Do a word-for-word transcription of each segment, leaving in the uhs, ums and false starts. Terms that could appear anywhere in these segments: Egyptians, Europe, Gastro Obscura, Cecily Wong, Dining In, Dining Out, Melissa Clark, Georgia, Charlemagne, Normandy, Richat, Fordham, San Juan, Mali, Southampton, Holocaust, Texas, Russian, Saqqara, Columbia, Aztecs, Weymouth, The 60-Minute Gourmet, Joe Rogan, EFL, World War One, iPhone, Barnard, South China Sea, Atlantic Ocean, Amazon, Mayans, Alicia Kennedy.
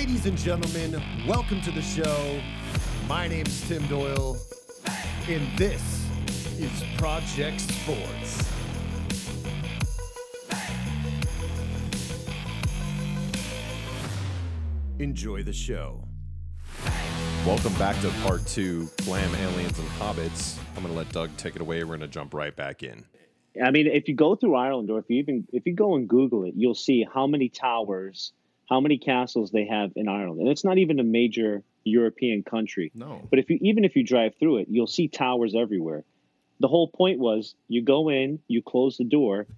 Ladies and gentlemen, welcome to the show. My name is Tim Doyle, and this is Project Sports. Enjoy the show. Welcome back to part two, Glam, Aliens, and Hobbits. I'm going to let Doug take it away. We're going to jump right back in. I mean, if you go through Ireland, or if you even if you go and Google it, you'll see how many towers, how many castles they have in Ireland. And it's not even a major European country. No. But if you even if you drive through it, you'll see towers everywhere. The whole point was you go in, you close the door,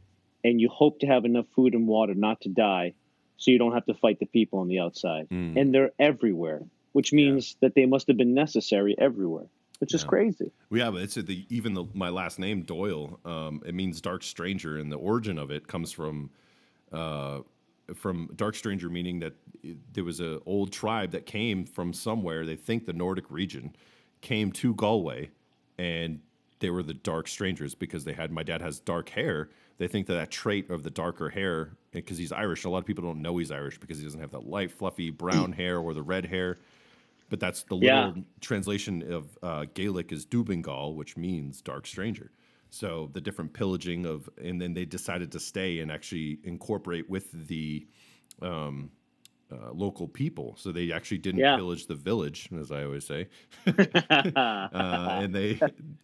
and you hope to have enough food and water not to die so you don't have to fight the people on the outside. Mm. And they're everywhere, which means yeah. that they must have been necessary everywhere. Which is yeah. crazy. Yeah, but it's the, even the, my last name, Doyle, um, it means dark stranger, and the origin of it comes from uh, from dark stranger, meaning that it, there was an old tribe that came from somewhere, they think the Nordic region, came to Galway, and they were the dark strangers because they had, my dad has dark hair. They think that that trait of the darker hair, because he's Irish, a lot of people don't know he's Irish because he doesn't have that light, fluffy brown hair or the red hair. But that's the literal yeah. translation of uh, Gaelic is Dubengal, which means dark stranger. So the different pillaging of, and then they decided to stay and actually incorporate with the um, uh, local people. So they actually didn't yeah. pillage the village, as I always say. uh, and they,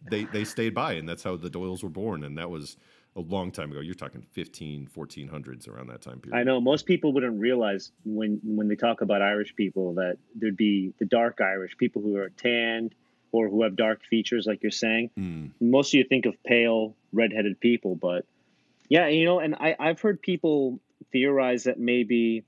they they stayed by, and that's how the Doyles were born. And that was a long time ago. You're talking fifteen, fourteen hundreds around that time period. I know most people wouldn't realize when when they talk about Irish people that there'd be the dark Irish people who are tanned or who have dark features, like you're saying. Mm. Most of you think of pale, redheaded people, but yeah, you know. And I, I've heard people theorize that maybe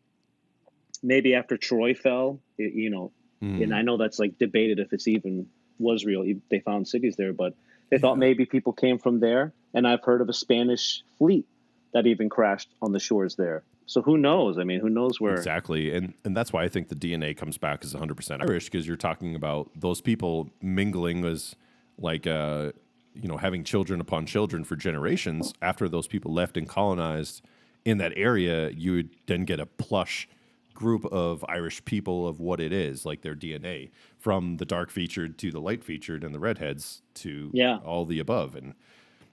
maybe after Troy fell, it, you know, mm. and I know that's like debated if it's even was real. They found cities there, but they thought yeah. maybe people came from there. And I've heard of a Spanish fleet that even crashed on the shores there. So who knows? I mean, who knows where? Exactly. And and that's why I think the D N A comes back as one hundred percent Irish, because you're talking about those people mingling as like, uh, you know, having children upon children for generations. After those people left and colonized in that area, you would then get a plush group of Irish people of what it is, like their D N A, from the dark featured to the light featured and the redheads to yeah. all the above. And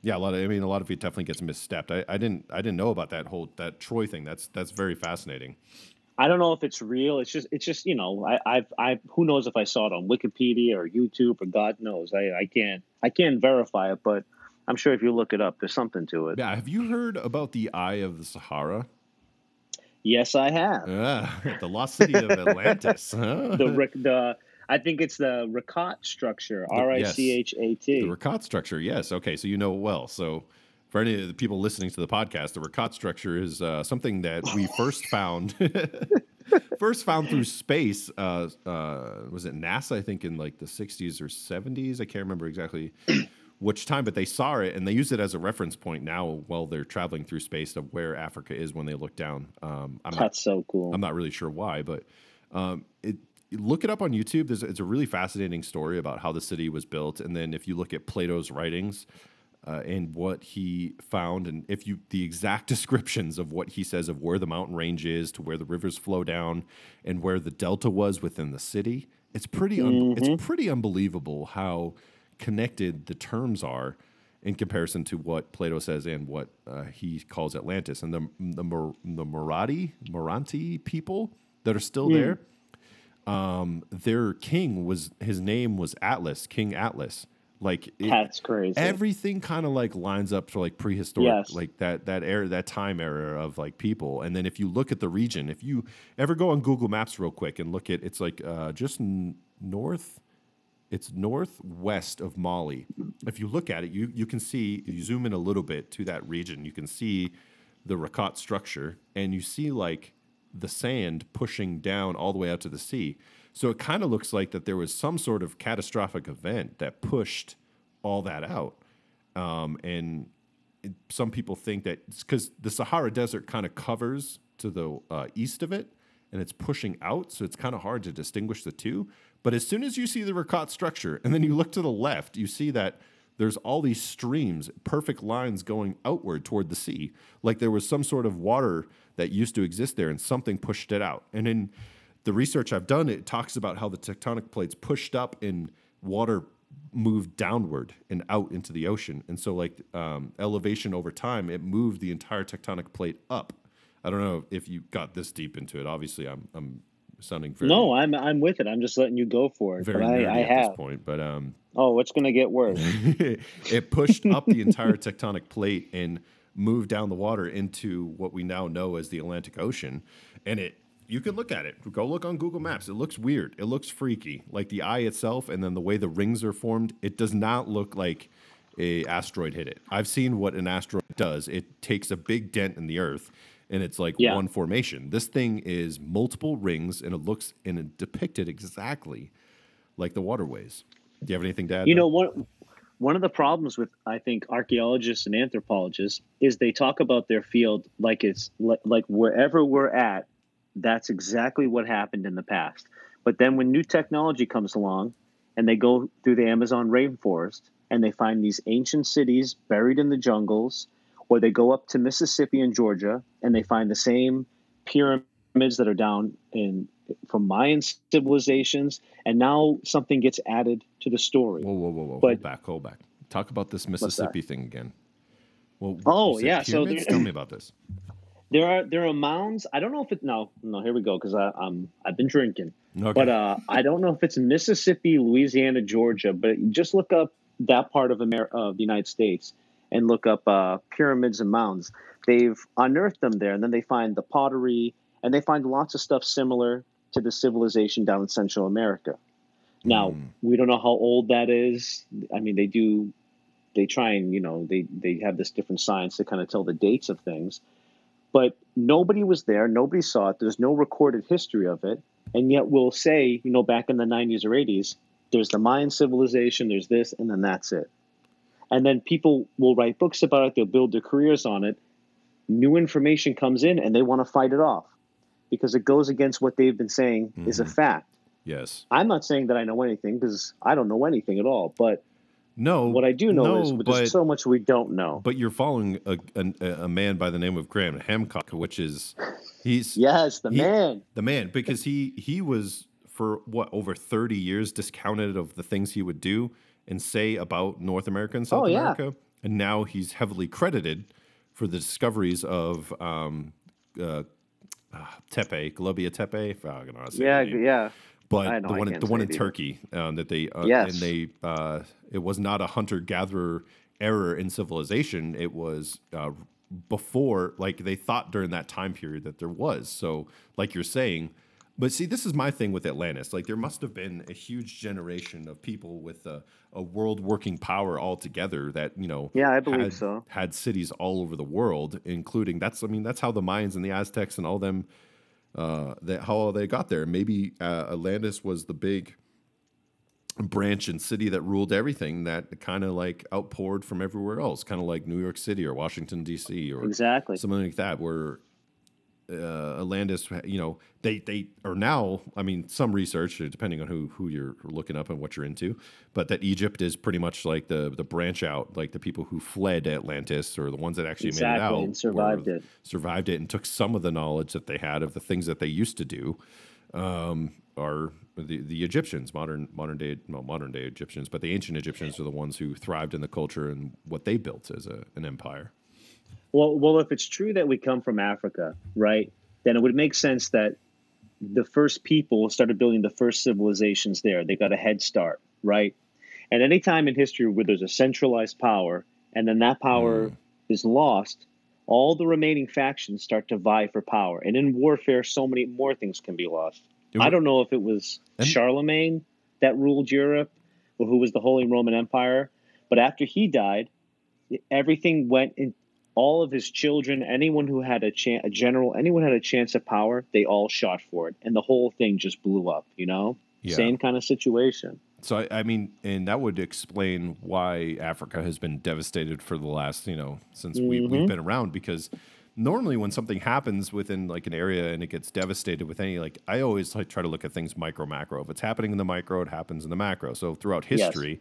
yeah, a lot of I mean, a lot of it definitely gets misstepped. I, I didn't I didn't know about that whole that Troy thing. That's that's very fascinating. I don't know if it's real. It's just it's just you know I I've, I've who knows if I saw it on Wikipedia or YouTube or God knows. I, I can't I can't verify it, but I'm sure if you look it up, there's something to it. Yeah, have you heard about the Eye of the Sahara? Yes, I have. Uh, the lost city of Atlantis. Huh? The the. I think it's the Richat structure, R I C H A T. The Richat structure, yes. Okay, so you know it well. So for any of the people listening to the podcast, the Richat structure is uh, something that we first found first found through space. Uh, uh, was it NASA, I think, in like the sixties or seventies? I can't remember exactly which time, but they saw it, and they use it as a reference point now while they're traveling through space of where Africa is when they look down. Um, I'm That's not, so cool. I'm not really sure why, but um, it look it up on YouTube. There's, it's a really fascinating story about how the city was built. And then if you look at Plato's writings uh, and what he found, and if you the exact descriptions of what he says of where the mountain range is to where the rivers flow down and where the delta was within the city, it's pretty un- mm-hmm. it's pretty unbelievable how connected the terms are in comparison to what Plato says and what uh, he calls Atlantis. And the the, Mer- the Marathi, Marathi people that are still yeah. there, Um, their king was, his name was Atlas, King Atlas. Like it, that's crazy. Everything kind of like lines up for like prehistoric, yes. like that, that era, that time era of like people. And then if you look at the region, if you ever go on Google Maps real quick and look at, it's like, uh, just n- north, it's northwest of Mali. If you look at it, you, you can see, you zoom in a little bit to that region, you can see the Richat structure and you see like the sand pushing down all the way out to the sea. So it kind of looks like that there was some sort of catastrophic event that pushed all that out. Um, and it, some people think that it's because the Sahara Desert kind of covers to the uh, east of it, and it's pushing out, so it's kind of hard to distinguish the two. But as soon as you see the Richat structure, and then you look to the left, you see that there's all these streams, perfect lines going outward toward the sea, like there was some sort of water that used to exist there, and something pushed it out. And then the research I've done, it talks about how the tectonic plates pushed up and water moved downward and out into the ocean. And so, like, um, elevation over time, it moved the entire tectonic plate up. I don't know if you got this deep into it. Obviously, I'm I'm sounding very... No, I'm I'm with it. I'm just letting you go for it. Very but nerdy I, I at have. This point. But, um, oh, it's going to get worse. It pushed up the entire tectonic plate and moved down the water into what we now know as the Atlantic Ocean. And it... You can look at it. Go look on Google Maps. It looks weird. It looks freaky. Like the eye itself and then the way the rings are formed, it does not look like an asteroid hit it. I've seen what an asteroid does. It takes a big dent in the earth, and it's like yeah. one formation. This thing is multiple rings, and it looks and it depicted exactly like the waterways. Do you have anything to add? You know, one, one of the problems with, I think, archaeologists and anthropologists is they talk about their field like it's like, like wherever we're at, that's exactly what happened in the past. But then when new technology comes along and they go through the Amazon rainforest and they find these ancient cities buried in the jungles, or they go up to Mississippi and Georgia and they find the same pyramids that are down in from Mayan civilizations, and now something gets added to the story. Whoa, whoa, whoa, whoa. But, hold back, hold back. Talk about this Mississippi thing again. Well, oh, yeah. So there, tell me about this. There are there are mounds. I don't know if it no no here we go because I um I've been drinking, okay. but uh I don't know if it's Mississippi, Louisiana, Georgia, but just look up that part of America, of the United States, and look up uh, pyramids and mounds. They've unearthed them there, and then they find the pottery, and they find lots of stuff similar to the civilization down in Central America. Now mm. we don't know how old that is. I mean, they do, they try and you know they they have this different science to kind of tell the dates of things. But nobody was there. Nobody saw it. There's no recorded history of it. And yet we'll say, you know, back in the nineties or eighties, there's the Mayan civilization, there's this, and then that's it. And then people will write books about it. They'll build their careers on it. New information comes in, and they want to fight it off because it goes against what they've been saying mm-hmm. is a fact. Yes. I'm not saying that I know anything because I don't know anything at all, but... No, what I do know no, is but, there's so much we don't know. But you're following a, a, a man by the name of Graham Hancock, which is he's yes, the he, man, the man, because he he was for what over thirty years discounted of the things he would do and say about North America and South oh, America, yeah. and now he's heavily credited for the discoveries of um, uh, uh, Tepe, Golombia Tepe. Oh, I don't know how to say yeah, yeah. But know, the one, the one in either. Turkey um, that they uh, yes. and they uh, it was not a hunter gatherer error in civilization. It was uh, before, like they thought during that time period that there was. So, like you're saying, but see, this is my thing with Atlantis. Like there must have been a huge generation of people with a, a world working power altogether that you know. Yeah, I believe had, so. Had cities all over the world, including that's. I mean, that's how the Mayans and the Aztecs and all them. Uh, that how they got there. Maybe uh, Atlantis was the big branch and city that ruled everything that kind of like outpoured from everywhere else, kind of like New York City or Washington, D C or exactly. something like that where uh, Atlantis, you know, they, they are now, I mean, some research, depending on who who you're looking up and what you're into, but that Egypt is pretty much like the, the branch out, like the people who fled Atlantis or the ones that actually exactly, made it out. and survived it. Survived it and took some of the knowledge that they had of the things that they used to do um, are the, the Egyptians, modern modern day well, modern day Egyptians, but the ancient Egyptians are the ones who thrived in the culture and what they built as a, an empire. Well, well, if it's true that we come from Africa, right, then it would make sense that the first people started building the first civilizations there. They got a head start, right? And any time in history where there's a centralized power and then that power mm. is lost, all the remaining factions start to vie for power. And in warfare, so many more things can be lost. It, I don't know if it was Charlemagne that ruled Europe or who was the Holy Roman Empire, but after he died, everything went in. All of his children, anyone who had a chance, a general, anyone had a chance of power, they all shot for it. And the whole thing just blew up, you know? Yeah. Same kind of situation. So, I, I mean, and that would explain why Africa has been devastated for the last, you know, since mm-hmm. we, we've been around. Because normally when something happens within like an area and it gets devastated with any, like I always like try to look at things micro, macro. If it's happening in the micro, it happens in the macro. So throughout history, yes.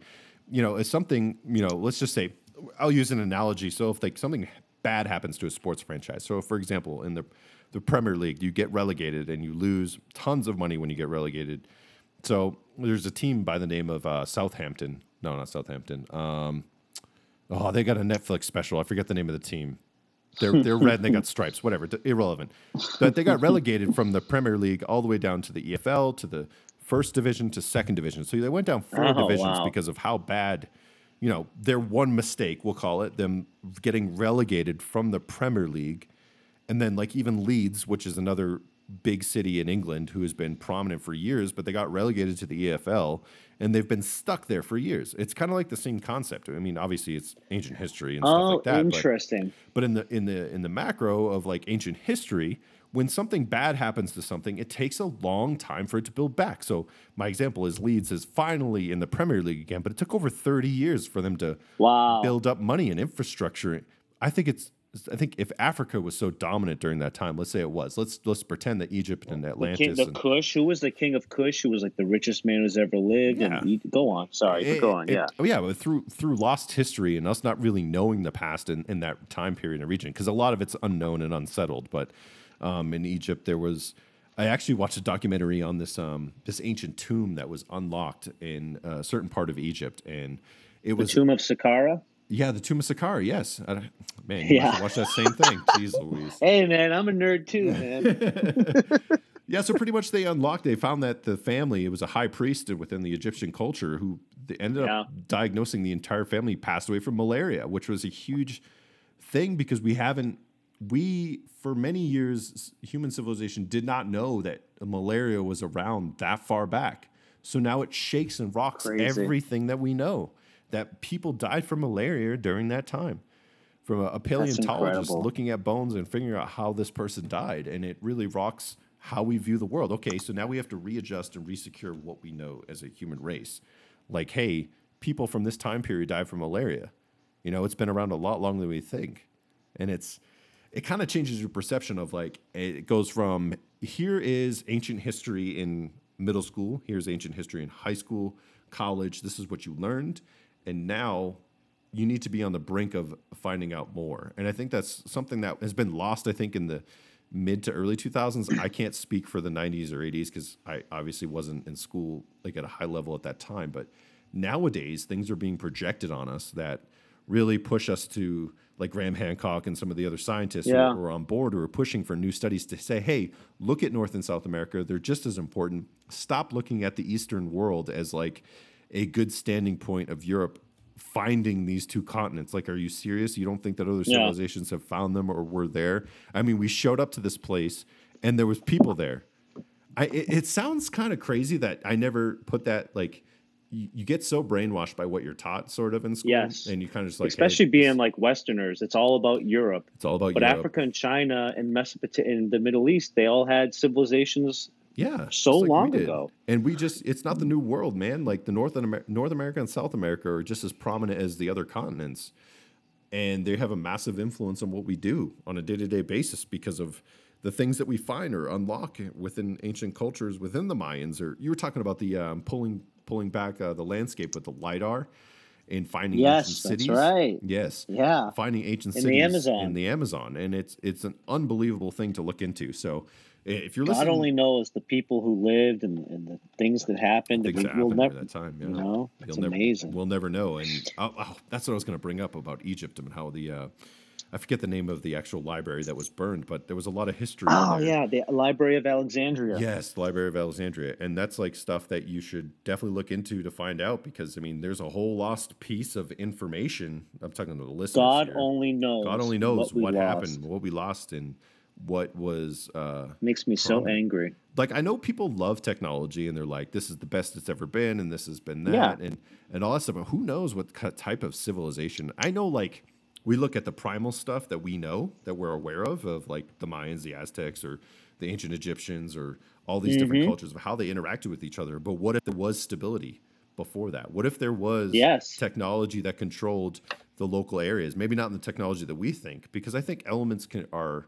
you know, it's something, you know, let's just say, I'll use an analogy. So if like something bad happens to a sports franchise. So, for example, in the the Premier League, you get relegated and you lose tons of money when you get relegated. So there's a team by the name of uh, Southampton. No, not Southampton. Um, oh, they got a Netflix special. I forget the name of the team. They're they're red and they got stripes, whatever, d- irrelevant. But they got relegated from the Premier League all the way down to the E F L, to the first division, to second division. So they went down four oh, divisions wow. because of how bad, you know, their one mistake, we'll call it, them getting relegated from the Premier League. And then like even Leeds, which is another big city in England who has been prominent for years, but they got relegated to the E F L and they've been stuck there for years. It's kind of like the same concept. I mean, obviously it's ancient history and stuff oh, like that. Interesting. But, but in the in the in the macro of like ancient history, when something bad happens to something, it takes a long time for it to build back. So my example is Leeds is finally in the Premier League again, but it took over thirty years for them to wow. build up money and infrastructure. I think it's I think if Africa was so dominant during that time, let's say it was. Let's let's pretend that Egypt and Atlantis. The, king, the and, Kush, who was the king of Kush, who was like the richest man who's ever lived. Yeah. And he, go on, sorry, it, but go on, it, yeah. Oh yeah, but through through lost history and us not really knowing the past in, in that time period in the region, because a lot of it's unknown and unsettled. But um, in Egypt, there was. I actually watched a documentary on this um, this ancient tomb that was unlocked in a certain part of Egypt, and it the was the tomb of Saqqara. Yeah, the Tomb of Saqqara, yes. I, man, you yeah. watch that same thing. Jeez Louise. Hey, man, I'm a nerd too, man. Yeah, so pretty much they unlocked, they found that the family, it was a high priest within the Egyptian culture who they ended yeah. up diagnosing the entire family passed away from malaria, which was a huge thing because we haven't, we, for many years, human civilization did not know that malaria was around that far back. So now it shakes and rocks Crazy. everything that we know. That people died from malaria during that time from a, a paleontologist looking at bones and figuring out how this person died. And it really rocks how we view the world. Okay, so now we have to readjust and resecure what we know as a human race. Like, hey, people from this time period died from malaria. You know, it's been around a lot longer than we think. And it's it kind of changes your perception of like, it goes from here is ancient history in middle school. Here's ancient history in high school, college. This is what you learned. And now you need to be on the brink of finding out more. And I think that's something that has been lost, I think, in the mid to early two thousands. I can't speak for the nineties or eighties because I obviously wasn't in school like at a high level at that time. But nowadays, things are being projected on us that really push us to, like Graham Hancock and some of the other scientists yeah. who are on board who are pushing for new studies to say, hey, look at North and South America. They're just as important. Stop looking at the Eastern world as like a good standing point of Europe finding these two continents. Like, are you serious? You don't think that other civilizations yeah. have found them or were there? I mean, we showed up to this place and there was people there. I, it, it sounds kind of crazy that I never put that, like, you, you get so brainwashed by what you're taught sort of in school. Yes. And you kind of just like, especially hey, being like Westerners, it's all about Europe. It's all about but Europe. But Africa and China and Mesopotamia and the Middle East, they all had civilizations Yeah, so like long ago, and we just—it's not the new world, man. Like the North Amer- North America and South America are just as prominent as the other continents, and they have a massive influence on what we do on a day-to-day basis because of the things that we find or unlock within ancient cultures, within the Mayans. Or you were talking about the um, pulling pulling back uh, the landscape with the LiDAR and finding yes, ancient cities. That's right. Yes, yeah, finding ancient in cities the Amazon. in the Amazon, and it's it's an unbelievable thing to look into. So. If you're listening, God only knows the people who lived and, and the things that happened. Things that we'll happened never, that time, yeah. you know, it's never, amazing. We'll never know, and oh, oh, that's what I was going to bring up about Egypt and how the uh, I forget the name of the actual library that was burned, but there was a lot of history. Oh yeah, the Library of Alexandria. Yes, the Library of Alexandria, and that's like stuff that you should definitely look into to find out because I mean, there's a whole lost piece of information. I'm talking to the listeners. God here. only knows. God only knows what, what happened, what we lost, and. What was uh makes me so wrong. angry. Like I know people love technology and they're like, this is the best it's ever been, and this has been that, yeah. and and all that stuff. But who knows what type of civilization? I know, like we look at the primal stuff that we know that we're aware of, of like the Mayans, the Aztecs, or the ancient Egyptians, or all these mm-hmm. different cultures of how they interacted with each other. But what if there was stability before that? What if there was yes. technology that controlled the local areas? Maybe not in the technology that we think, because I think elements can are.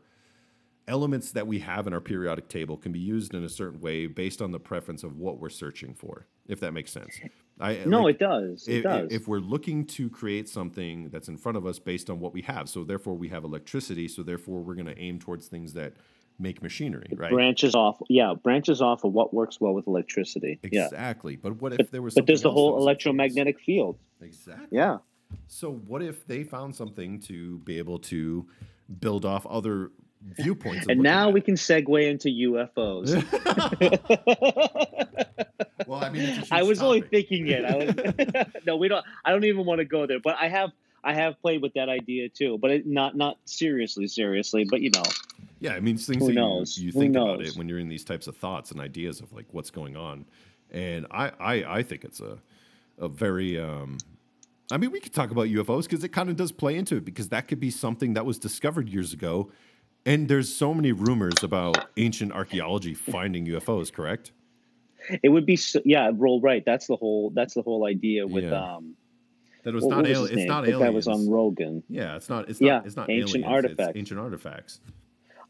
Elements that we have in our periodic table can be used in a certain way based on the preference of what we're searching for, if that makes sense. I, no, like, it does. It if, does. If we're looking to create something that's in front of us based on what we have, so therefore we have electricity, so therefore we're going to aim towards things that make machinery, it right? Branches off, yeah, branches off of what works well with electricity. Exactly. Yeah. But what if but, there was? But there's the whole electromagnetic things? field. Exactly. Yeah. So what if they found something to be able to build off other viewpoints? And now at? we can segue into U F Os. Well, I mean, it's a I was topic. only thinking it. I was, no, we don't. I don't even want to go there. But I have, I have played with that idea too. But it, not, not seriously, seriously. But you know. Yeah, I mean, it's things Who that knows? you, you think about it when you're in these types of thoughts and ideas of like what's going on. And I, I, I think it's a, a very. Um, I mean, we could talk about U F Os because it kind of does play into it, because that could be something that was discovered years ago. And there's so many rumors about ancient archaeology finding U F Os, correct? It would be, so, yeah, roll right. That's the whole. That's the whole idea with yeah. um. That was what, not. What was al- it's not aliens. That was on Rogan. Yeah, it's not. It's not. Yeah, it's not ancient aliens, artifacts. It's ancient artifacts.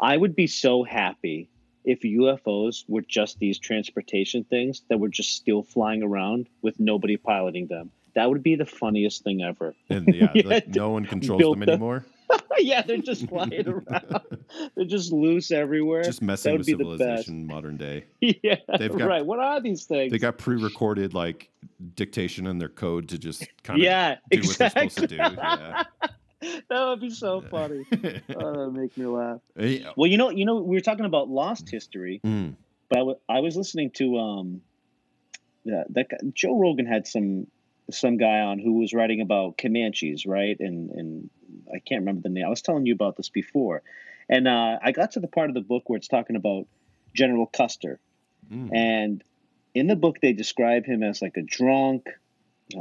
I would be so happy if U F Os were just these transportation things that were just still flying around with nobody piloting them. That would be the funniest thing ever. And yeah, yeah like no one controls them anymore. Yeah, they're just flying around. They're just loose everywhere. Just messing with civilization, modern day. Yeah, they've got, right. What are these things? They got pre-recorded like dictation in their code to just kind of yeah, do exactly. what they're supposed to do. Yeah. That would be so funny. Oh, that would make me laugh. Yeah. Well, you know, you know, we were talking about lost history, mm. but I, w- I was listening to um, yeah, that guy, Joe Rogan had some some guy on who was writing about Comanches, right? And and I can't remember the name. I was telling you about this before, and uh, I got to the part of the book where it's talking about General Custer, mm. and in the book they describe him as like a drunk,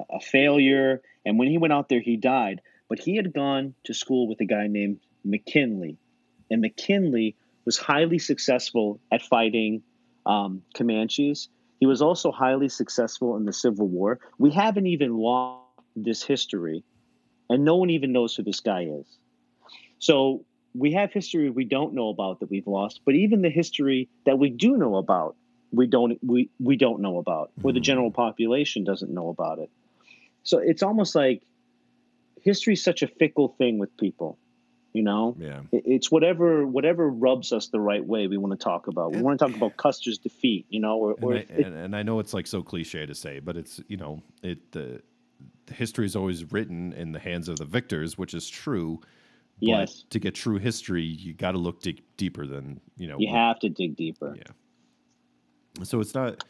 a failure, and when he went out there, he died. But he had gone to school with a guy named McKinley. And McKinley was highly successful at fighting um, Comanches. He was also highly successful in the Civil War. We haven't even lost this history, and no one even knows who this guy is. So we have history we don't know about that we've lost, but even the history that we do know about, we don't we, we don't know about, or the general population doesn't know about it. So it's almost like history is such a fickle thing with people, you know. Yeah, it's whatever whatever rubs us the right way. We want to talk about. We and, want to talk about Custer's defeat, you know. Or, and, or I, it, and, and I know it's like so cliche to say, but it's you know, it the, the history is always written in the hands of the victors, which is true. But yes. To get true history, you got to look dig, deeper than you know. You what, have to dig deeper. Yeah. So it's not.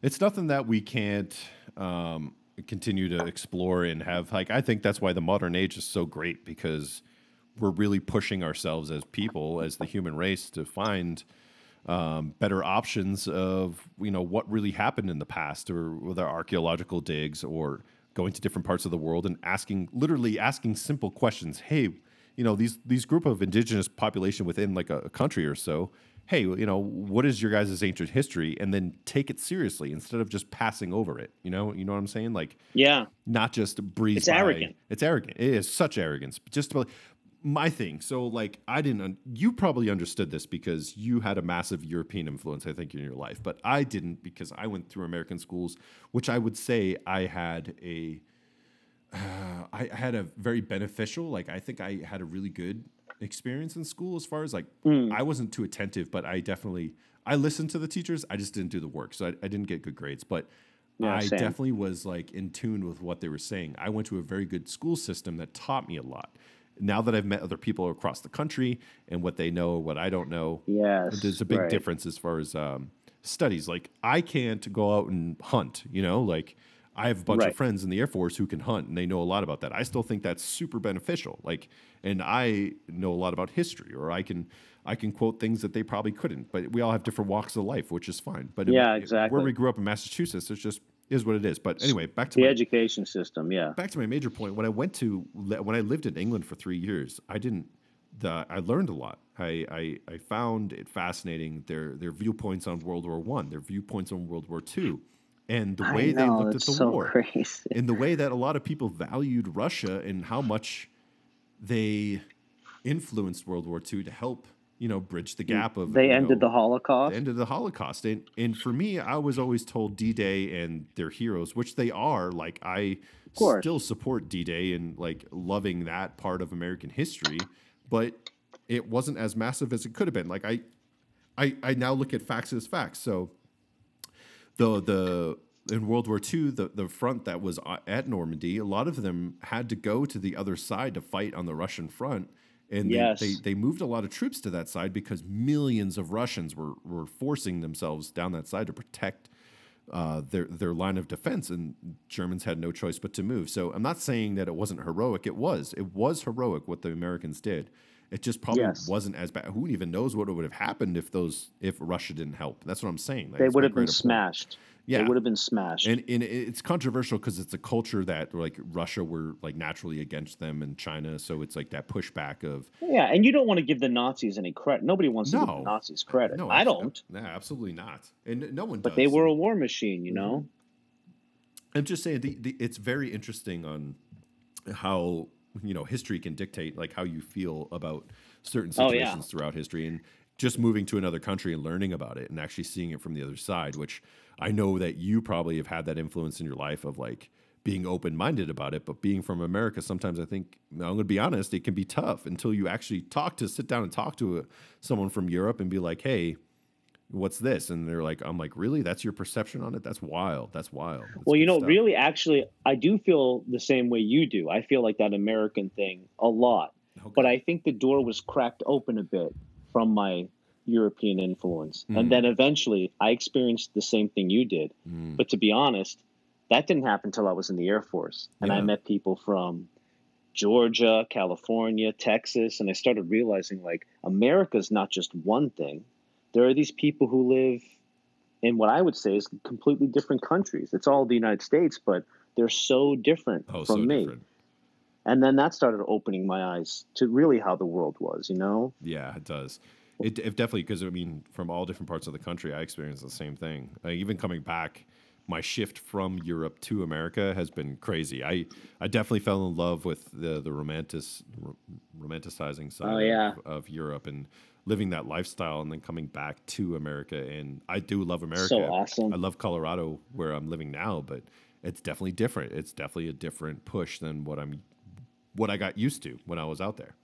It's nothing that we can't. Um, continue to explore and have like I think that's why the modern age is so great, because we're really pushing ourselves as people, as the human race, to find um, better options of you know what really happened in the past, or with our archaeological digs, or going to different parts of the world and asking literally asking simple questions. Hey, you know these these group of indigenous population within like a, a country or so, hey, you know, what is your guys' ancient history? And then take it seriously instead of just passing over it. You know, you know what I'm saying? Like, yeah, not just breeze. It's by. arrogant. It's arrogant. It is such arrogance. Just about, my thing. So, like, I didn't. Un- you probably understood this because you had a massive European influence, I think, in your life. But I didn't, because I went through American schools, which I would say I had a. Uh, I had a very beneficial. Like, I think I had a really good. experience in school as far as like mm. I wasn't too attentive, but I definitely I listened to the teachers. I just didn't do the work, so I, I didn't get good grades, but yeah, I same. definitely was like in tune with what they were saying. I went to a very good school system that taught me a lot. Now that I've met other people across the country and what they know, what I don't know, yes, there's a big right. difference as far as um, studies. Like I can't go out and hunt, you know, like I have a bunch right. of friends in the Air Force who can hunt, and they know a lot about that. I still think that's super beneficial. Like, and I know a lot about history, or I can, I can quote things that they probably couldn't. But we all have different walks of life, which is fine. But yeah, it, exactly. Where we grew up in Massachusetts, it's just is what it is. But anyway, back to the my, education system. Yeah, back to my major point. When I went to when I lived in England for three years, I didn't. The, I learned a lot. I, I I found it fascinating their their viewpoints on World War One, their viewpoints on World War Two. And the way I know, they looked at the so war, crazy. And the way that a lot of people valued Russia and how much they influenced World War Two to help you know, bridge the gap of they ended know, the Holocaust. They ended the Holocaust, and and for me, I was always told D-Day and their heroes, which they are. Like I still support D-Day and like loving that part of American history, but it wasn't as massive as it could have been. Like I, I, I now look at facts as facts. So the the. In World War Two, the, the front that was at Normandy, a lot of them had to go to the other side to fight on the Russian front. And yes. they, they, they moved a lot of troops to that side because millions of Russians were, were forcing themselves down that side to protect uh, their, their line of defense. And Germans had no choice but to move. So I'm not saying that it wasn't heroic. It was. It was heroic what the Americans did. It just probably yes. wasn't as bad. Who even knows what would have happened if those if Russia didn't help? That's what I'm saying. Like, they would have been smashed. Yeah. They would have been smashed. And, and it's controversial because it's a culture that like Russia were like naturally against them and China. So it's like that pushback of. Yeah. And you don't want to give the Nazis any credit. Nobody wants no. to give the Nazis credit. No, I don't. No, absolutely not. And no one does. But they were a war machine, you know. I'm just saying the, the, it's very interesting on how, you know, history can dictate like how you feel about certain situations oh, yeah. throughout history. And just moving to another country and learning about it and actually seeing it from the other side, which I know that you probably have had that influence in your life of like being open-minded about it, but being from America, sometimes I think, I'm going to be honest, it can be tough until you actually talk to, sit down and talk to a, someone from Europe and be like, hey, what's this? And they're like, I'm like, really? That's your perception on it? That's wild. That's wild. That's well, you know, stuff. Really, actually, I do feel the same way you do. I feel like that American thing a lot, okay. but I think the door was cracked open a bit from my European influence. Mm. And then eventually I experienced the same thing you did. Mm. But to be honest, that didn't happen until I was in the Air Force. And yeah. I met people from Georgia, California, Texas. And I started realizing like America's not just one thing. There are these people who live in what I would say is completely different countries. It's all the United States, but they're so different oh, from so me. Different. And then that started opening my eyes to really how the world was, you know? Yeah, it does. It, it definitely, because, I mean, from all different parts of the country, I experienced the same thing. Like, even coming back, my shift from Europe to America has been crazy. I, I definitely fell in love with the, the romantic, r- romanticizing side oh, yeah. of, of Europe and living that lifestyle and then coming back to America. And I do love America. So awesome. I love Colorado where I'm living now, but it's definitely different. It's definitely a different push than what I'm what I got used to when I was out there.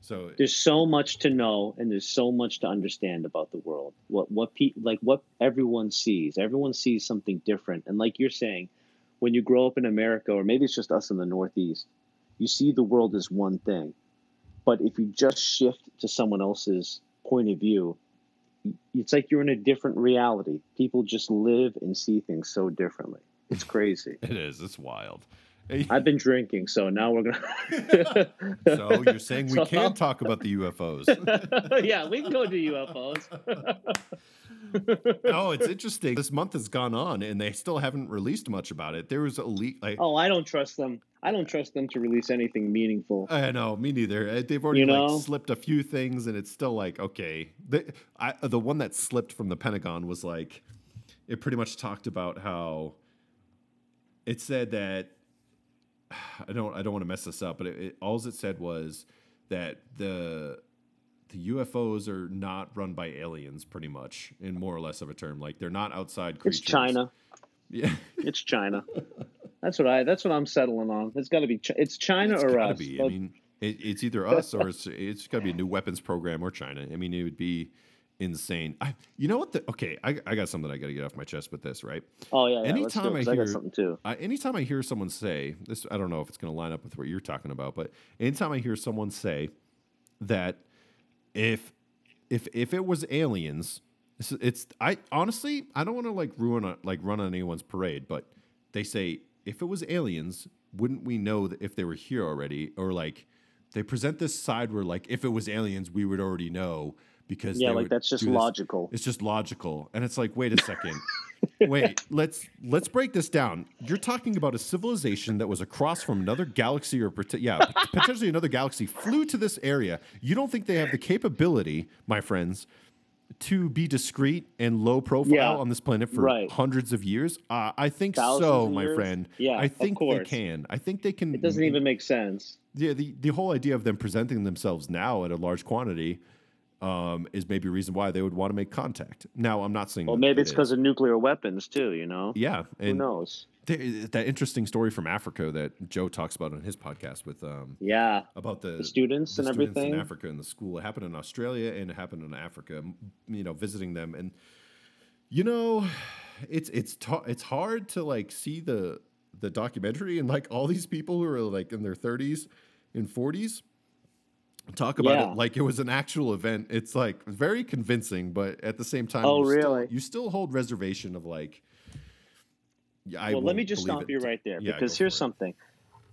So there's so much to know and there's so much to understand about the world. What, what pe- like what everyone sees, everyone sees something different. And like you're saying, when you grow up in America, or maybe it's just us in the Northeast, you see the world as one thing. But if you just shift to someone else's point of view, it's like you're in a different reality. People just live and see things so differently. It's crazy. It is. It's wild. I've been drinking, so now we're gonna. So you're saying we can talk about the U F Os? Yeah, we can go to U F Os. Oh, it's interesting. This month has gone on, and they still haven't released much about it. There was a leak. Like, oh, I don't trust them. I don't trust them to release anything meaningful. I know, me neither. They've already you know? like, slipped a few things, and it's still like okay. The I, the one that slipped from the Pentagon was like, it pretty much talked about how. It said that. I don't. I don't want to mess this up, but it, it, all it said was that the the U F Os are not run by aliens, pretty much, in more or less of a term. Like they're not outside creatures. It's China. Yeah, it's China. That's what I. That's what I'm settling on. It's got to be. Ch- it's China it's or us. Be. I mean, it, it's either us or it's it's got to be a new weapons program or China. I mean, it would be insane. I, you know what? The, okay, I, I got something I got to get off my chest with this, right? Oh yeah. yeah anytime let's do it, 'cause I hear I got something too. I, anytime I hear someone say this, I don't know if it's going to line up with what you're talking about, but anytime I hear someone say that if if if it was aliens, it's, it's I honestly I don't want to like ruin a, like run on anyone's parade, but they say if it was aliens, wouldn't we know that if they were here already? Or like they present this side where like if it was aliens, we would already know. Because yeah, like that's just logical. It's just logical. And it's like, wait a second. Wait, let's let's break this down. You're talking about a civilization that was across from another galaxy or yeah, potentially another galaxy flew to this area. You don't think they have the capability, my friends, to be discreet and low profile yeah, on this planet for right. hundreds of years? Uh, I think Thousands so, my years? friend. Yeah, I think they can. I think they can. It doesn't even make sense. Yeah, the, the whole idea of them presenting themselves now at a large quantity um, is maybe a reason why they would want to make contact. Now, I'm not saying... Well, maybe it's because it of nuclear weapons, too, you know? Yeah. Who knows? Th- that interesting story from Africa that Joe talks about on his podcast with... Um, yeah. About the, the students the and students everything. in Africa and the school. It happened in Australia and it happened in Africa, you know, visiting them. And, you know, it's it's ta- it's hard to, like, see the the documentary and, like, all these people who are, like, in their thirties and forties. Talk about yeah. it like it was an actual event. It's like very convincing, but at the same time, oh, you, really? still, you still hold reservation of like, I well, let me just stop it. you right there yeah, because here's something. It.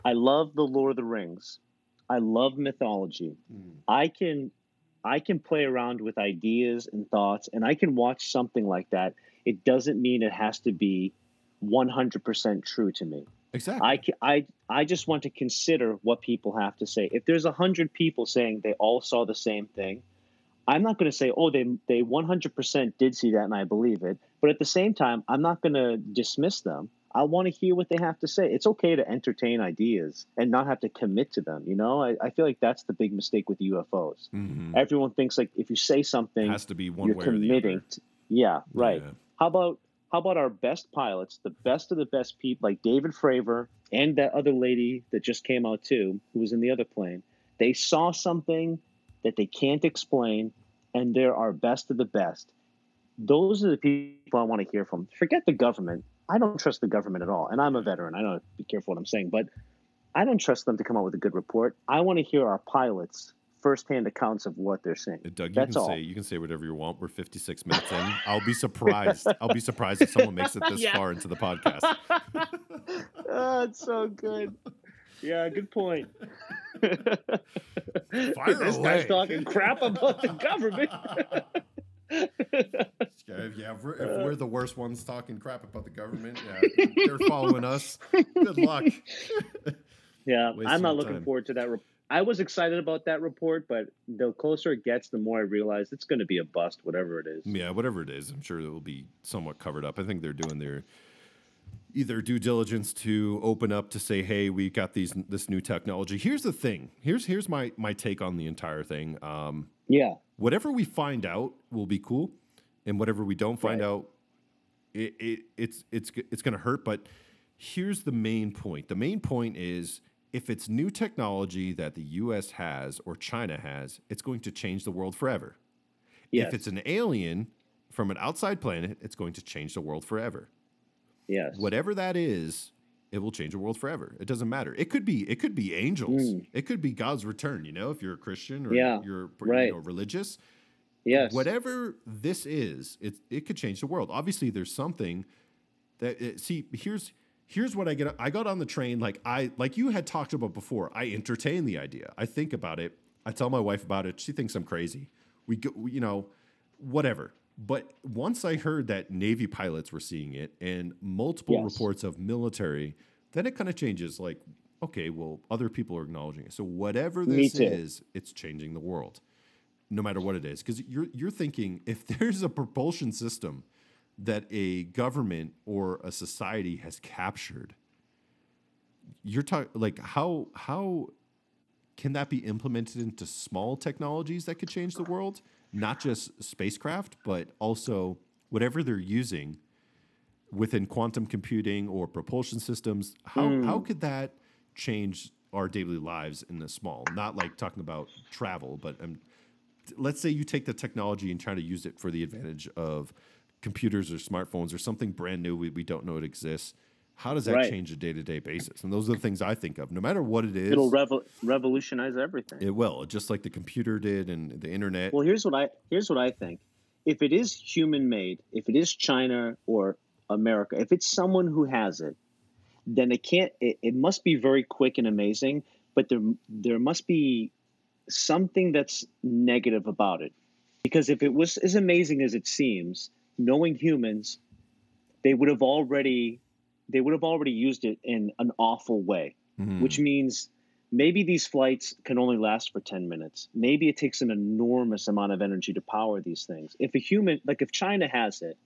I love the Lord of the Rings. I love mythology. Mm. I can, I can play around with ideas and thoughts, and I can watch something like that. It doesn't mean it has to be one hundred percent true to me. Exactly. I, I, I just want to consider what people have to say. If there's one hundred people saying they all saw the same thing, I'm not going to say, oh, they they one hundred percent did see that and I believe it. But at the same time, I'm not going to dismiss them. I want to hear what they have to say. It's okay to entertain ideas and not have to commit to them. You know, I, I feel like that's the big mistake with U F Os. Mm-hmm. Everyone thinks like if you say something, it has to be one you're way committing. Or the other. Yeah, right. Yeah. How about... How about our best pilots, the best of the best people, like David Fravor and that other lady that just came out too, who was in the other plane? They saw something that they can't explain, and they're our best of the best. Those are the people I want to hear from. Forget the government. I don't trust the government at all, and I'm a veteran. I don't be careful what I'm saying, but I don't trust them to come out with a good report. I want to hear our pilots. First-hand accounts of what they're saying. Doug, you That's can all. say you can say whatever you want. We're fifty-six minutes in. I'll be surprised. I'll be surprised if someone makes it this yeah. far into the podcast. Oh, it's so good. Yeah, good point. Fire this away. Guy's talking crap about the government. Yeah, if, yeah, if, we're, if we're the worst ones talking crap about the government, yeah, they're following us. Good luck. Yeah, Waste I'm not looking time. forward to that report. I was excited about that report, but the closer it gets, the more I realize it's going to be a bust, whatever it is. Yeah, whatever it is, I'm sure it will be somewhat covered up. I think they're doing their either due diligence to open up to say, hey, we got these this new technology. Here's the thing. Here's here's my, my take on the entire thing. Um, yeah. Whatever we find out will be cool, and whatever we don't find right. out, it, it it's it's it's going to hurt. But here's the main point. The main point is, if it's new technology that the U S has or China has, it's going to change the world forever. Yes. If it's an alien from an outside planet, it's going to change the world forever. Yes. Whatever that is, it will change the world forever. It doesn't matter. It could be it could be angels. Mm. It could be God's return, you know, if you're a Christian or yeah, you're right. you know, religious. Yes. Whatever this is, it it could change the world. Obviously, there's something that it, see, here's Here's what I get. I got on the train like I like you had talked about before. I entertain the idea. I think about it. I tell my wife about it. She thinks I'm crazy. We go, we, you know, whatever. But once I heard that Navy pilots were seeing it and multiple yes. reports of military, then it kind of changes. Like, okay, well, other people are acknowledging it. So whatever this is, it's changing the world, no matter what it is. Because you're you're thinking if there's a propulsion system that a government or a society has captured, you're talking like how how can that be implemented into small technologies that could change the world? Not just spacecraft, but also whatever they're using within quantum computing or propulsion systems. How mm. how could that change our daily lives in the small? Not like talking about travel, but um, let's say you take the technology and try to use it for the advantage of computers or smartphones or something brand new we, we don't know it exists. How does that right. change a day-to-day basis? And those are the things I think of. No matter what it is, it'll revo- revolutionize everything. It will, just like the computer did and the internet. Well, here's what I here's what I think. If it is human-made, if it is China or America, if it's someone who has it, then it can't. It, it must be very quick and amazing. But there there must be something that's negative about it, because if it was as amazing as it seems, knowing humans, they would have already they would have already used it in an awful way, mm-hmm. which means maybe these flights can only last for ten minutes. Maybe it takes an enormous amount of energy to power these things. If a human, like if China has it,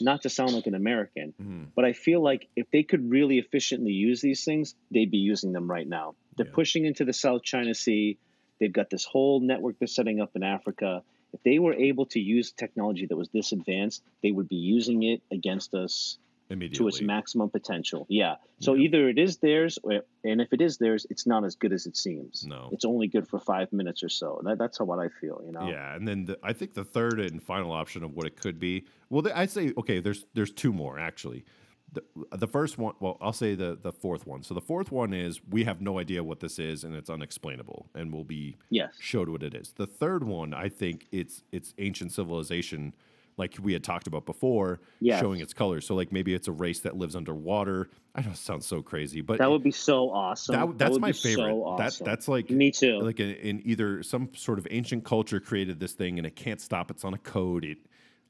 not to sound like an American, mm-hmm. but I feel like if they could really efficiently use these things, they'd be using them right now. They're yeah. pushing into the South China Sea. They've got this whole network they're setting up in Africa. if they were able to use technology that was this advanced, they would be using it against us immediately to its maximum potential. Yeah. So yeah. either it is theirs, or, and if it is theirs, it's not as good as it seems. No, it's only good for five minutes or so. That, that's how what I feel, you know? Yeah. And then the, I think the third and final option of what it could be, well, th- I'd say, okay, there's, there's two more actually. The, the first one, well, I'll say the, the fourth one. So the fourth one is we have no idea what this is, and it's unexplainable, and we'll be yes. showed what it is. The third one, I think it's it's ancient civilization, like we had talked about before, yes. showing its colors. So like maybe it's a race that lives underwater. I know it sounds so crazy, but that would be so awesome. That, that's that would my be favorite. So awesome. That, that's like me too. Like a, in either some sort of ancient culture created this thing, and it can't stop. It's on a code. It.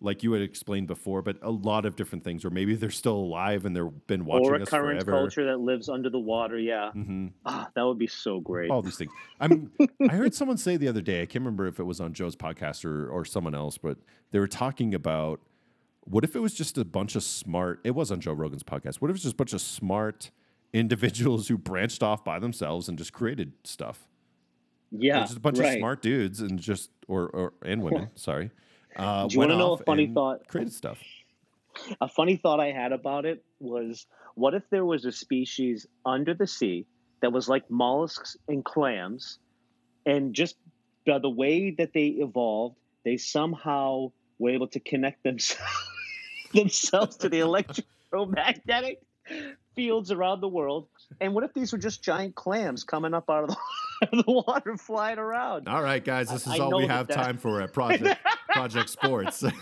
Like you had explained before, but a lot of different things, or maybe they're still alive and they've been watching us forever. Or a current culture that lives under the water, yeah. Mm-hmm. Ah, that would be so great. All these things. I mean, I heard someone say the other day, I can't remember if it was on Joe's podcast or, or someone else, but they were talking about what if it was just a bunch of smart, it was on Joe Rogan's podcast, what if it's just a bunch of smart individuals who branched off by themselves and just created stuff? Yeah, just a bunch right. of smart dudes and just, or, or and women, sorry. Uh, Do you want to know a funny thought? Created stuff. A funny thought I had about it was, what if there was a species under the sea that was like mollusks and clams, and just by the way that they evolved, they somehow were able to connect themselves themselves to the electromagnetic fields around the world? And what if these were just giant clams coming up out of the, out of the water, flying around? All right, guys, this is I, all I we have that time that. for at Project Project Sports. The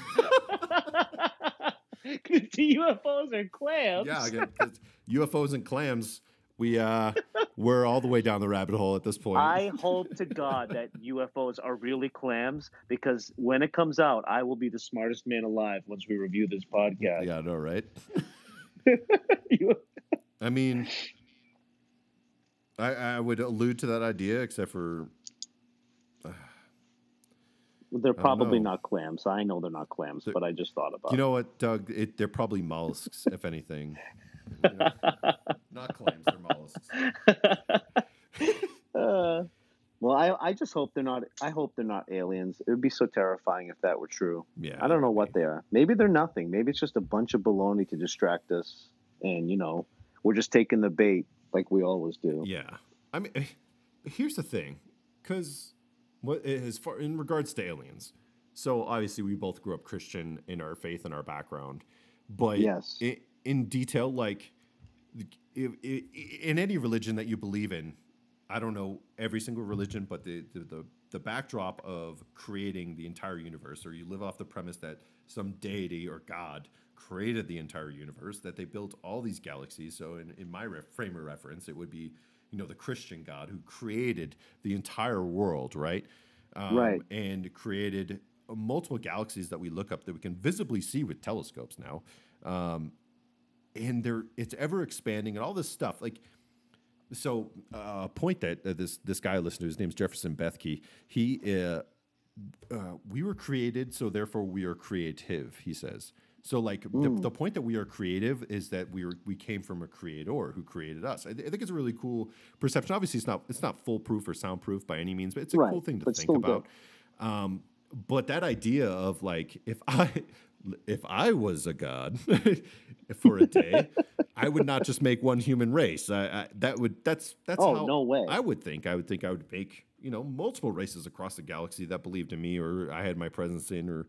U F Os and clams. Yeah, again, U F Os and clams. We uh, we're all the way down the rabbit hole at this point. I hope to God that U F Os are really clams, because when it comes out, I will be the smartest man alive once we review this podcast. Yeah, I know, right? I mean, I, I would allude to that idea, except for uh, they're probably not clams. I know they're not clams, they're, but I just thought about. You know what, Doug? It, they're probably mollusks, if anything. You know, not clams, they're mollusks. uh, well, I, I just hope they're not. I hope they're not aliens. It would be so terrifying if that were true. Yeah, I don't know what they are. Maybe they're nothing. Maybe it's just a bunch of baloney to distract us, and you know. We're just taking the bait like we always do. Yeah. I mean, here's the thing. Because what as far in regards to aliens, so obviously we both grew up Christian in our faith and our background. But yes. in, in detail, like if, if, in any religion that you believe in, I don't know every single religion, but the, the, the, the backdrop of creating the entire universe, or you live off the premise that some deity or God created the entire universe, that they built all these galaxies. So in, in my ref- frame of reference, it would be, you know, the Christian God who created the entire world, right? Um, right. And created multiple galaxies that we look up that we can visibly see with telescopes now. Um, and they're, it's ever expanding and all this stuff. Like, so a uh, point that uh, this this guy I listened to, his name's Jefferson Bethke, he uh, uh, we were created, so therefore we are creative, he says. So, like, the, the point that we are creative is that we were, we came from a creator who created us. I, th- I think it's a really cool perception. Obviously, it's not it's not foolproof or soundproof by any means, but it's a right, cool thing to think about. Um, but that idea of, like, if I if I was a god for a day, I would not just make one human race. I, I, that would that's that's oh, how no way. I would think. I would think I would make, you know, multiple races across the galaxy that believed in me or I had my presence in, or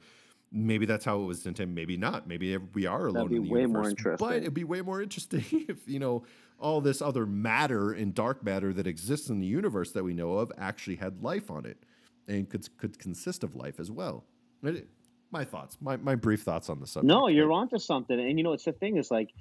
maybe that's how it was intended. Maybe not. Maybe we are alone in the way universe. More interesting. But it'd be way more interesting if, you know, all this other matter and dark matter that exists in the universe that we know of actually had life on it and could could consist of life as well. My thoughts, my, my brief thoughts on the subject. No, you're onto something. And, you know, it's the thing is like,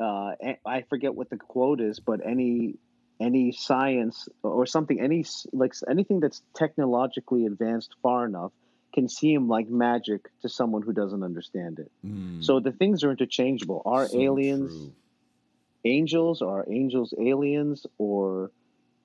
uh, I forget what the quote is, but any any science or something, any like anything that's technologically advanced far enough can seem like magic to someone who doesn't understand it. Mm. So the things are interchangeable. Are so aliens true. Angels? Are angels aliens? Or,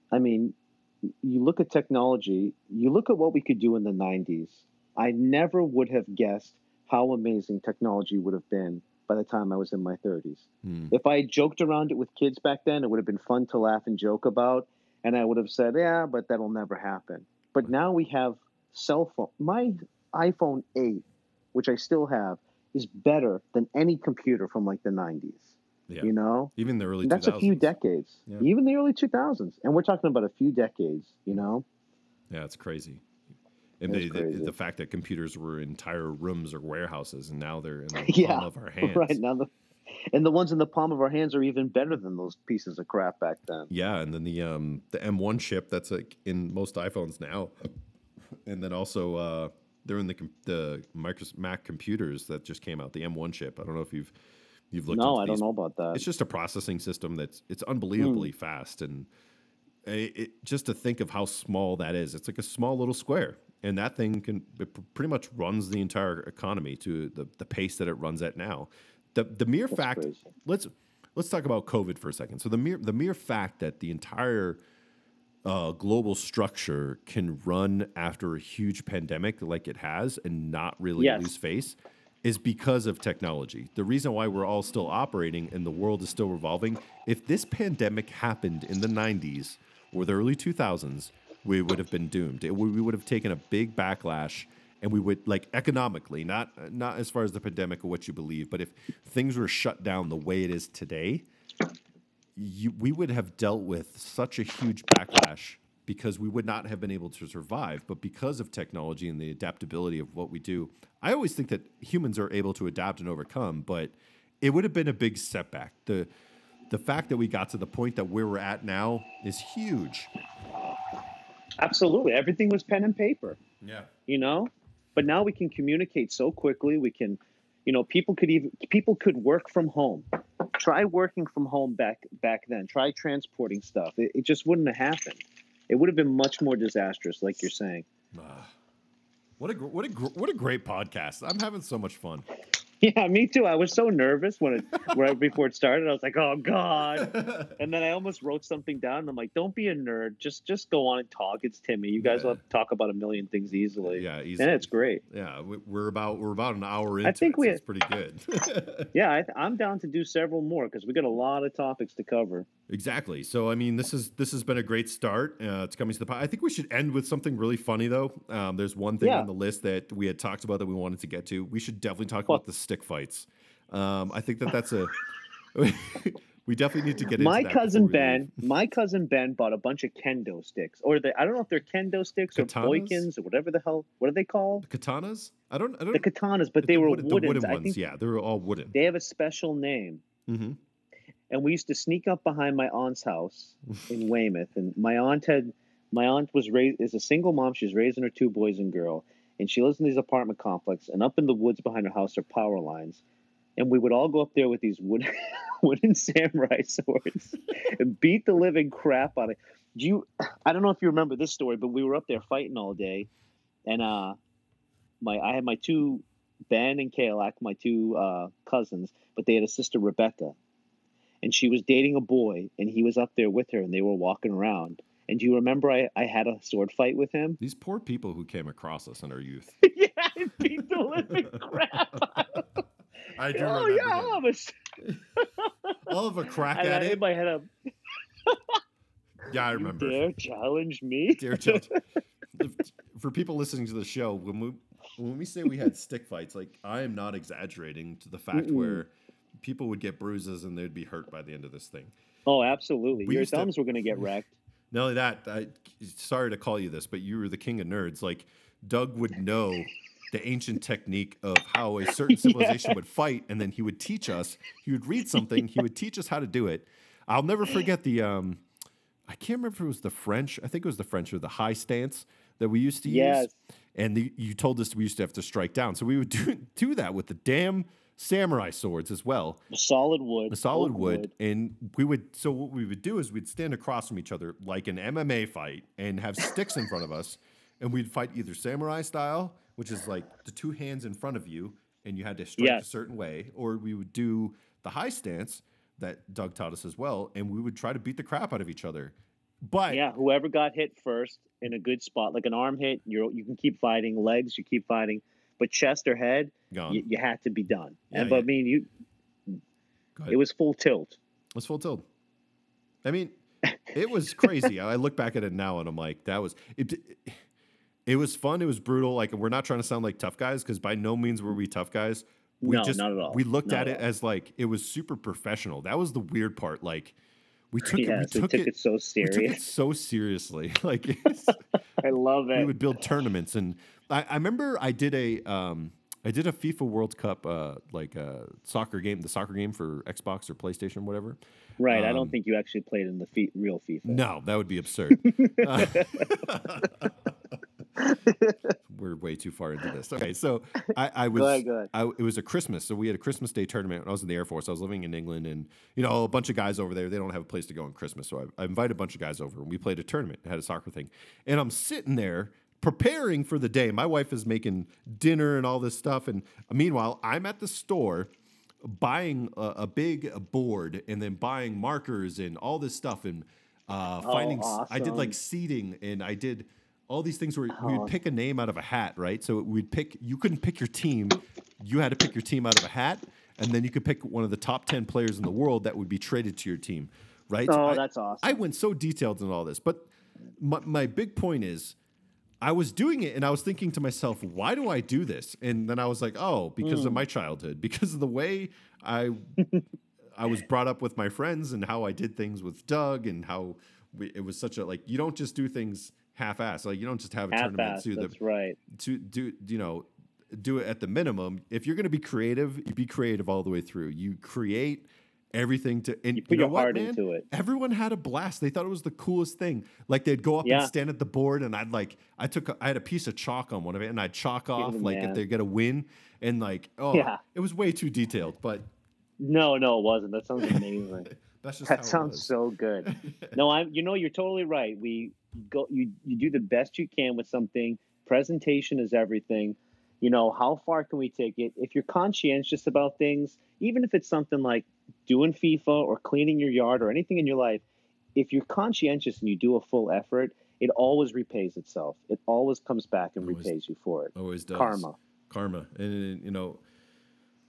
I mean, you look at technology, you look at what we could do in the nineties. I never would have guessed how amazing technology would have been by the time I was in my thirties. Mm. If I joked around it with kids back then, it would have been fun to laugh and joke about. And I would have said, yeah, but that'll never happen. But now we have cell phone. My iPhone eight, which I still have, is better than any computer from like the nineties. Yeah. You know, even the early that's two thousands. A few decades, yeah. Even the early two thousands. And we're talking about a few decades, you know? Yeah, it's crazy. And they, crazy. The, the fact that computers were entire rooms or warehouses, and now they're in the yeah, palm of our hands. Right now, the, and the ones in the palm of our hands are even better than those pieces of crap back then. Yeah, and then the um, the M one chip that's like in most iPhones now, and then also uh, they're in the the Microsoft Mac computers that just came out. The M one chip. I don't know if you've you've looked. No, I these. don't know about that. It's just a processing system that's it's unbelievably mm. fast, and it, it, just to think of how small that is. It's like a small little square. And that thing can it pretty much runs the entire economy to the, the pace that it runs at now. The the mere That's fact crazy. let's let's talk about COVID for a second. So the mere the mere fact that the entire uh, global structure can run after a huge pandemic like it has and not really yes. lose face is because of technology. The reason why we're all still operating and the world is still revolving. If this pandemic happened in the nineties or the early two thousands. We would have been doomed. It, we would have taken a big backlash, and we would, like, economically, not not as far as the pandemic or what you believe, but if things were shut down the way it is today, you, we would have dealt with such a huge backlash because we would not have been able to survive. But because of technology and the adaptability of what we do, I always think that humans are able to adapt and overcome, but it would have been a big setback. The, the fact that we got to the point that where we're at now is huge. Absolutely. Everything was pen and paper. Yeah. You know, but now we can communicate so quickly. We can, you know, people could even, people could work from home. Try working from home back, back then. Try transporting stuff. It, it just wouldn't have happened. It would have been much more disastrous, like you're saying. Uh, what a, what a, what a great podcast. I'm having so much fun. Yeah, me too. I was so nervous when it right before it started. I was like, "Oh God!" And then I almost wrote something down. And I'm like, "Don't be a nerd. Just just go on and talk. It's Timmy. You guys yeah. will have to talk about a million things easily." Yeah, easily. And it's great. Yeah, we're about we're about an hour into. I think it, we. So it's pretty good. yeah, I, I'm down to do several more because we got a lot of topics to cover. Exactly. So I mean, this is this has been a great start. Uh, it's coming to the pod. I think we should end with something really funny though. Um, there's one thing yeah. on the list that we had talked about that we wanted to get to. We should definitely talk well, about the stick fights. Um, I think that that's a. we definitely need to get into my that cousin Ben. Leave. My cousin Ben bought a bunch of kendo sticks, or they, I don't know if they're kendo sticks katanas? or boykins or whatever the hell. What are they called? The katanas. I don't. I don't. The katanas, but they the, were wooden. The wooden ones. I think yeah, they were all wooden. They have a special name. Mm-hmm. And we used to sneak up behind my aunt's house in Weymouth. And my aunt had, my aunt was raised is a single mom. She's raising her two boys and girl, and she lives in these apartment complex. And up in the woods behind her house are power lines, and we would all go up there with these wood, wooden samurai swords and beat the living crap out of. Do you? I don't know if you remember this story, but we were up there fighting all day, and uh, my I had my two Ben and Kalak, my two uh, cousins, but they had a sister Rebecca. And she was dating a boy, and he was up there with her, and they were walking around. And do you remember I, I had a sword fight with him? These poor people who came across us in our youth. yeah, I beat the living crap out of them. I do oh, remember yeah, all of us. all of a crack and at I it. I hit my head up. yeah, I remember. You dare challenge me? Dare challenge. For people listening to the show, when we, when we say we had stick fights, like I am not exaggerating to the fact Mm-mm. where people would get bruises and they'd be hurt by the end of this thing. Oh, absolutely. We Your thumbs to, were going to get wrecked. Not only that, I, sorry to call you this, but you were the king of nerds. Like, Doug would know the ancient technique of how a certain civilization yeah. would fight, and then he would teach us. He would read something. yeah. He would teach us how to do it. I'll never forget the, um, I can't remember if it was the French. I think it was the French or the high stance that we used to yes. use. And the, you told us we used to have to strike down. So we would do, do that with the damn samurai swords as well. A solid wood. A solid wood. wood. And we would, so what we would do is we'd stand across from each other like an M M A fight and have sticks in front of us. And we'd fight either samurai style, which is like the two hands in front of you and you had to strike yes. a certain way, or we would do the high stance that Doug taught us as well. And we would try to beat the crap out of each other. But yeah, whoever got hit first in a good spot, like an arm hit, you're, you can keep fighting, legs, you keep fighting. But chest or head, you, you had to be done. Yeah, and but yeah. I mean, you, it was full tilt. It was full tilt. I mean, it was crazy. I look back at it now and I'm like, that was. It, It was fun. It was brutal. Like, we're not trying to sound like tough guys, because by no means were we tough guys. We no, just, not at all. We looked not at it all. as like it was super professional. That was the weird part. Like, we took yeah, it. We so took, took it, it so serious. We took it so seriously. Like, it's, I love it. We would build tournaments, and I, I remember I did a um, I did a FIFA World Cup uh, like uh, soccer game, the soccer game for Xbox or PlayStation, whatever. Right. Um, I don't think you actually played in the fe- real FIFA. No, that would be absurd. uh, We're way too far into this. Okay, so I, I was. Go ahead, go ahead. I, it was a Christmas, so we had a Christmas Day tournament when I was in the Air Force. I was living in England, and you know, a bunch of guys over there, they don't have a place to go on Christmas, so I, I invited a bunch of guys over, and we played a tournament. It had a soccer thing, and I'm sitting there preparing for the day. My wife is making dinner and all this stuff, and meanwhile, I'm at the store buying a, a big board and then buying markers and all this stuff, and uh, finding. Oh, awesome. I did like seating, and I did. All these things where we would pick a name out of a hat, right? So we'd pick, you couldn't pick your team. You had to pick your team out of a hat, and then you could pick one of the top ten players in the world that would be traded to your team, right? Oh, so I, that's awesome. I went so detailed in all this. But my, my big point is, I was doing it, and I was thinking to myself, why do I do this? And then I was like, oh, because mm. of my childhood, because of the way I I was brought up with my friends and how I did things with Doug, and how we, it was such a, like, you don't just do things half-assed. Like, you don't just have a half-assed tournament to that's the right to do, you know, do it at the minimum. If you're going to be creative, you be creative all the way through. You create everything to, and you put you know your what, heart man? into it. Everyone had a blast. They thought it was the coolest thing. Like, they'd go up yeah. and stand at the board, and I'd like, I took, a, I had a piece of chalk on one of it, and I'd chalk off Dude, like man. if they get a win, and like, oh, yeah. it was way too detailed, but no, no, it wasn't. That sounds amazing. That's just that sounds was. so good. No, I'm, you know, you're totally right. We go, you, you do the best you can with something. Presentation is everything. You know, how far can we take it? If you're conscientious about things, even if it's something like doing FIFA or cleaning your yard or anything in your life, if you're conscientious and you do a full effort, it always repays itself. It always comes back and always, repays you for it. Always does. Karma. Karma. And, you know,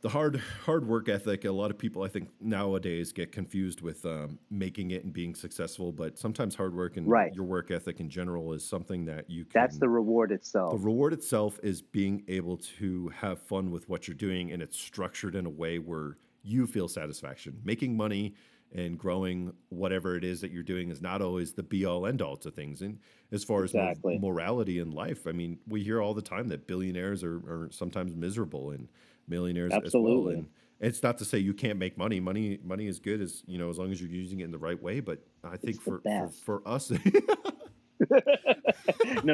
the hard hard work ethic, a lot of people, I think, nowadays get confused with um, making it and being successful. But sometimes hard work and right. your work ethic in general is something that you can... That's the reward itself. The reward itself is being able to have fun with what you're doing, and it's structured in a way where you feel satisfaction. Making money and growing whatever it is that you're doing is not always the be-all, end-all to things. And as far exactly. as morality in life, I mean, we hear all the time that billionaires are, are sometimes miserable and... millionaires absolutely as well. And it's not to say you can't make money money money is good, as you know, as long as you're using it in the right way. But I think for, for for us no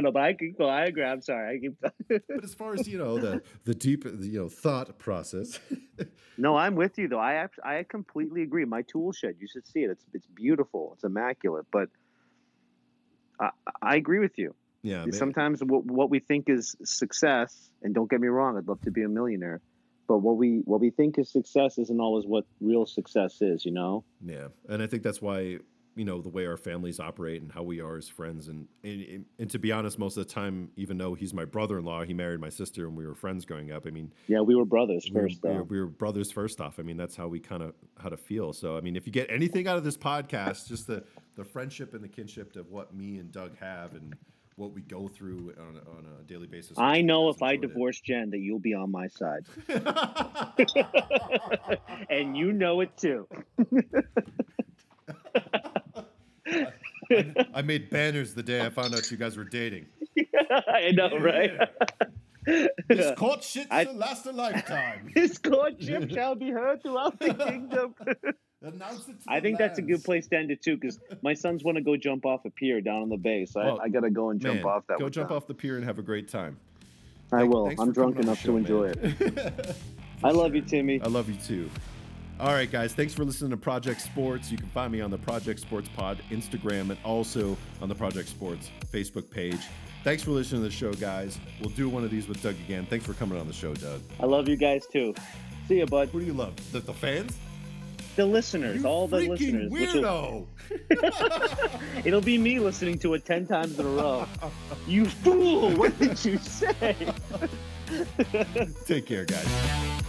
no but I can well, I agree I'm sorry I keep but as far as you know the the deep you know thought process no I'm with you though I I completely agree. My tool shed, you should see it, it's it's beautiful, it's immaculate. But I I agree with you. Yeah, sometimes what, what we think is success, and don't get me wrong, I'd love to be a millionaire, but what we what we think is success isn't always what real success is, you know? Yeah, and I think that's why, you know, the way our families operate and how we are as friends, and, and, and to be honest, most of the time, even though he's my brother-in-law, he married my sister and we were friends growing up. I mean... Yeah, we were brothers we first were, off. We were brothers first off. I mean, that's how we kind of, how to feel. So, I mean, if you get anything out of this podcast, just the, the friendship and the kinship of what me and Doug have and... what we go through on, on a daily basis. I know if I divorce it. Jen, that you'll be on my side. And you know it too. I, I, I made banners the day I found out you guys were dating. I know, right? Yeah. This courtship I, shall last a lifetime. This courtship shall be heard throughout the kingdom. Announce it to I think lands. That's a good place to end it too, because my sons want to go jump off a pier down on the bay, so well, I, I gotta go and jump man, off that. Go jump time. off the pier and have a great time. I Thank, will. I'm drunk enough show, to enjoy man. it. I love sure. you, Timmy. I love you too. All right, guys, thanks for listening to Project Sports. You can find me on the Project Sports Pod Instagram and also on the Project Sports Facebook page. Thanks for listening to the show, guys. We'll do one of these with Doug again. Thanks for coming on the show, Doug. I love you guys too. See you, bud. Who do you love? The, the fans? The listeners, you all the listeners. Weirdo. Will... It'll be me listening to it ten times in a row. You fool! What did you say? Take care, guys.